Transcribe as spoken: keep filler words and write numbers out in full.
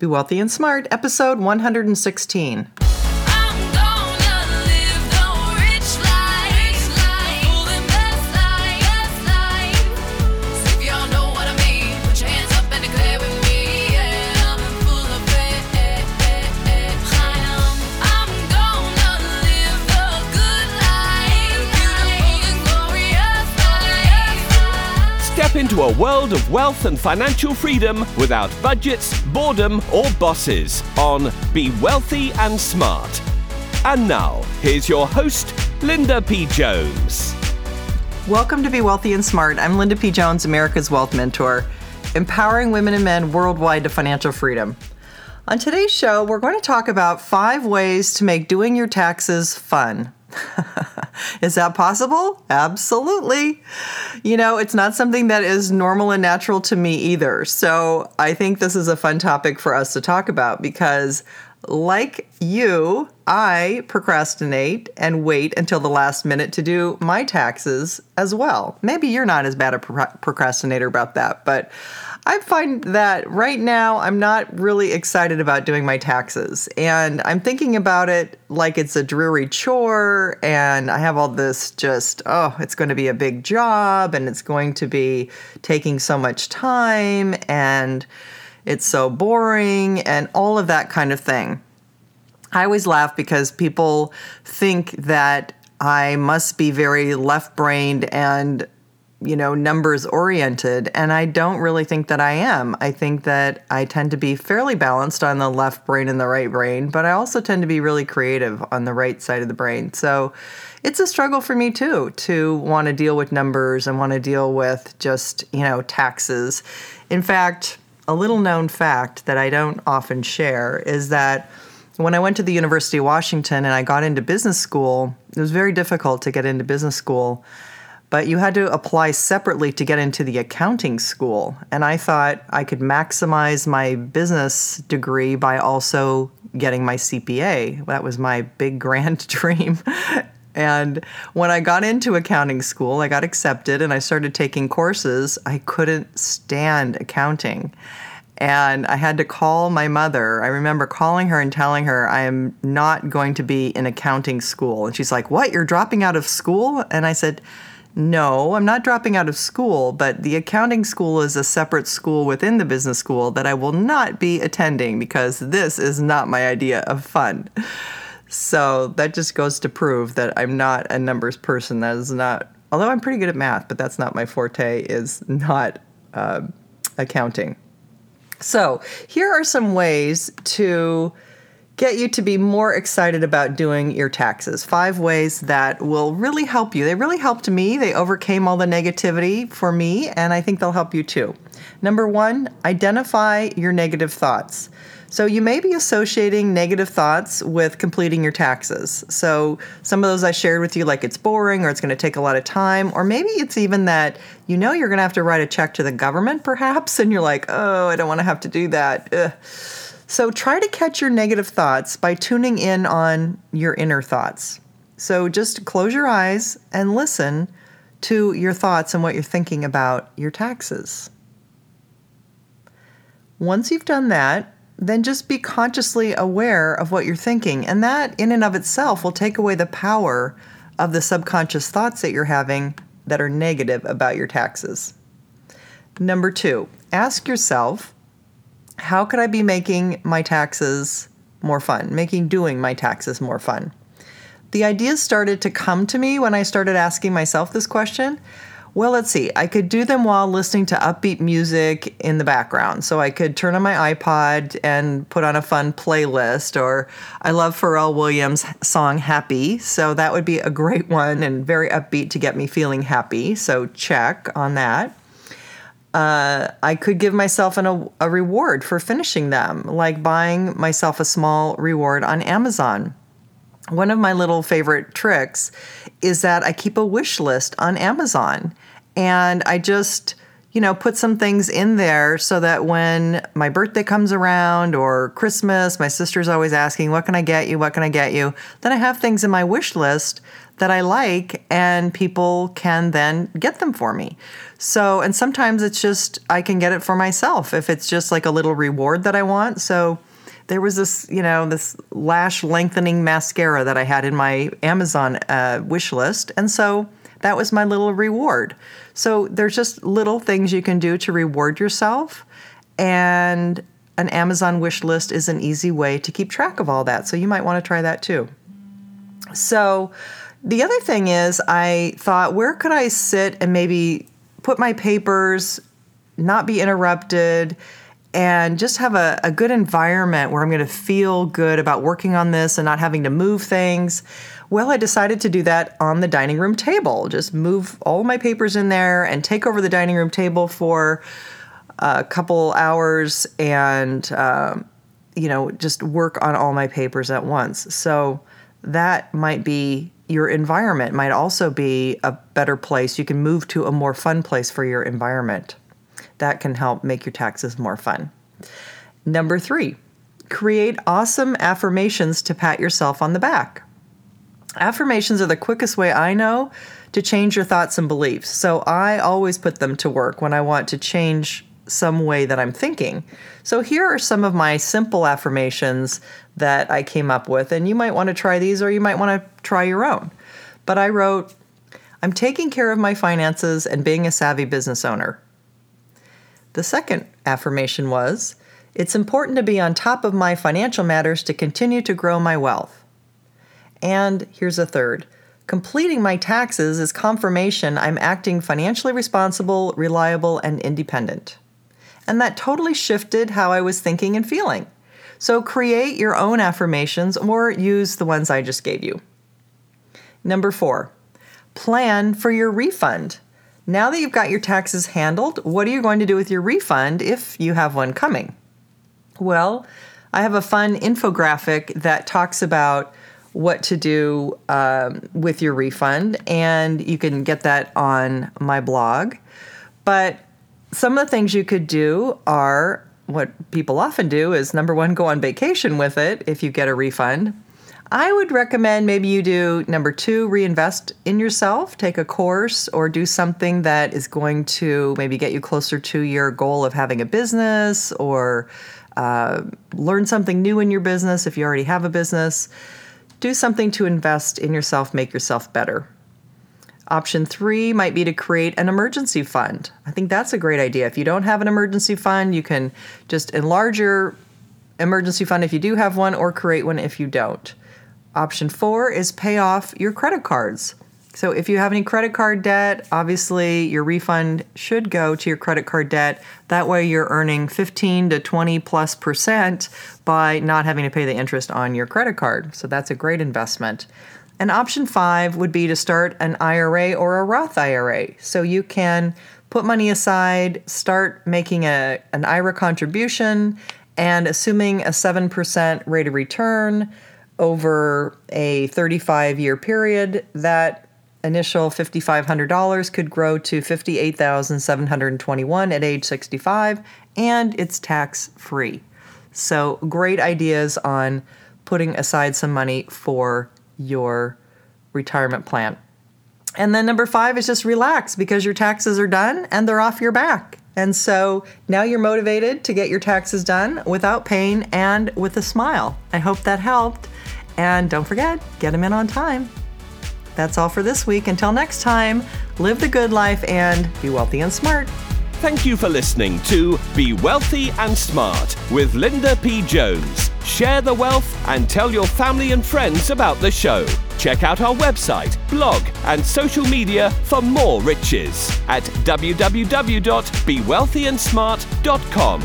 Be Wealthy and Smart, episode one hundred sixteen. Into a world of wealth and financial freedom without budgets, boredom, or bosses on Be Wealthy and Smart. And now, here's your host, Linda P. Jones. Welcome to Be Wealthy and Smart. I'm Linda P. Jones, America's Wealth Mentor, empowering women and men worldwide to financial freedom. On today's show, we're going to talk about five ways to make doing your taxes fun. Is that possible? Absolutely. You know, it's not something that is normal and natural to me either. So I think this is a fun topic for us to talk about because, like you, I procrastinate and wait until the last minute to do my taxes as well. Maybe you're not as bad a pro- procrastinator about that, but I find that right now I'm not really excited about doing my taxes, and I'm thinking about it like it's a dreary chore, and I have all this just, oh, it's going to be a big job, and it's going to be taking so much time, and it's so boring, and all of that kind of thing. I always laugh because people think that I must be very left-brained and, you know, numbers-oriented, and I don't really think that I am. I think that I tend to be fairly balanced on the left brain and the right brain, but I also tend to be really creative on the right side of the brain. So it's a struggle for me, too, to want to deal with numbers and want to deal with just, you know, taxes. In fact, a little-known fact that I don't often share is that when I went to the University of Washington and I got into business school, it was very difficult to get into business school, but you had to apply separately to get into the accounting school. And I thought I could maximize my business degree by also getting my C P A. That was my big grand dream. And when I got into accounting school, I got accepted and I started taking courses. I couldn't stand accounting. And I had to call my mother. I remember calling her and telling her, I am not going to be in accounting school. And she's like, what, you're dropping out of school? And I said, no, I'm not dropping out of school, but the accounting school is a separate school within the business school that I will not be attending because this is not my idea of fun. So that just goes to prove that I'm not a numbers person. That is not, although I'm pretty good at math, but that's not my forte, is not uh, accounting. So here are some ways to get you to be more excited about doing your taxes. Five ways that will really help you. They really helped me. They overcame all the negativity for me, and I think they'll help you too. Number one, identify your negative thoughts. So you may be associating negative thoughts with completing your taxes. So some of those I shared with you, like it's boring or it's going to take a lot of time, or maybe it's even that you know you're going to have to write a check to the government perhaps, and you're like, oh, I don't want to have to do that. Ugh. So try to catch your negative thoughts by tuning in on your inner thoughts. So just close your eyes and listen to your thoughts and what you're thinking about your taxes. Once you've done that, then just be consciously aware of what you're thinking. And that in and of itself will take away the power of the subconscious thoughts that you're having that are negative about your taxes. Number two, ask yourself, how could I be making my taxes more fun, making doing my taxes more fun? The ideas started to come to me when I started asking myself this question. Well, let's see. I could do them while listening to upbeat music in the background. So I could turn on my iPod and put on a fun playlist, or I love Pharrell Williams' song Happy. So that would be a great one and very upbeat to get me feeling happy. So check on that. Uh, I could give myself an, a, a reward for finishing them, like buying myself a small reward on Amazon. One of my little favorite tricks is that I keep a wish list on Amazon, and I just you know, put some things in there so that when my birthday comes around or Christmas, my sister's always asking, what can I get you? What can I get you? Then I have things in my wish list that I like and people can then get them for me. So, and sometimes it's just, I can get it for myself if it's just like a little reward that I want. So there was this, you know, this lash lengthening mascara that I had in my Amazon uh, wish list. And so that was my little reward. So there's just little things you can do to reward yourself. And an Amazon wish list is an easy way to keep track of all that. So you might want to try that too. So the other thing is I thought, where could I sit and maybe put my papers, not be interrupted, and just have a, a good environment where I'm going to feel good about working on this and not having to move things? Well, I decided to do that on the dining room table, just move all my papers in there and take over the dining room table for a couple hours and, um, you know, just work on all my papers at once. So that might be your environment, might also be a better place. You can move to a more fun place for your environment. That can help make your taxes more fun. Number three, create awesome affirmations to pat yourself on the back. Affirmations are the quickest way I know to change your thoughts and beliefs. So I always put them to work when I want to change some way that I'm thinking. So here are some of my simple affirmations that I came up with, and you might want to try these or you might want to try your own. But I wrote, I'm taking care of my finances and being a savvy business owner. The second affirmation was, it's important to be on top of my financial matters to continue to grow my wealth. And here's a third. Completing my taxes is confirmation I'm acting financially responsible, reliable, and independent. And that totally shifted how I was thinking and feeling. So create your own affirmations or use the ones I just gave you. Number four, plan for your refund. Now that you've got your taxes handled, what are you going to do with your refund if you have one coming? Well, I have a fun infographic that talks about what to do um, with your refund, and you can get that on my blog. But some of the things you could do are what people often do is, number one, go on vacation with it if you get a refund. I would recommend maybe you do, number two, reinvest in yourself, take a course or do something that is going to maybe get you closer to your goal of having a business or uh, learn something new in your business if you already have a business. Do something to invest in yourself, make yourself better. Option three might be to create an emergency fund. I think that's a great idea. If you don't have an emergency fund, you can just enlarge your emergency fund if you do have one or create one if you don't. Option four is pay off your credit cards. So if you have any credit card debt, obviously your refund should go to your credit card debt. That way you're earning fifteen to twenty plus percent by not having to pay the interest on your credit card. So that's a great investment. And option five would be to start an I R A or a Roth I R A. So you can put money aside, start making a, an I R A contribution, and assuming a seven percent rate of return over a thirty-five year period, that initial five thousand five hundred dollars could grow to fifty-eight thousand seven hundred twenty-one dollars at age sixty-five, and it's tax-free. So great ideas on putting aside some money for your retirement plan. And then number five is just relax, because your taxes are done and they're off your back. And so now you're motivated to get your taxes done without pain and with a smile. I hope that helped. And don't forget, get them in on time. That's all for this week. Until next time, live the good life and be wealthy and smart. Thank you for listening to Be Wealthy and Smart with Linda P. Jones. Share the wealth and tell your family and friends about the show. Check out our website, blog, and social media for more riches at w w w dot be wealthy and smart dot com.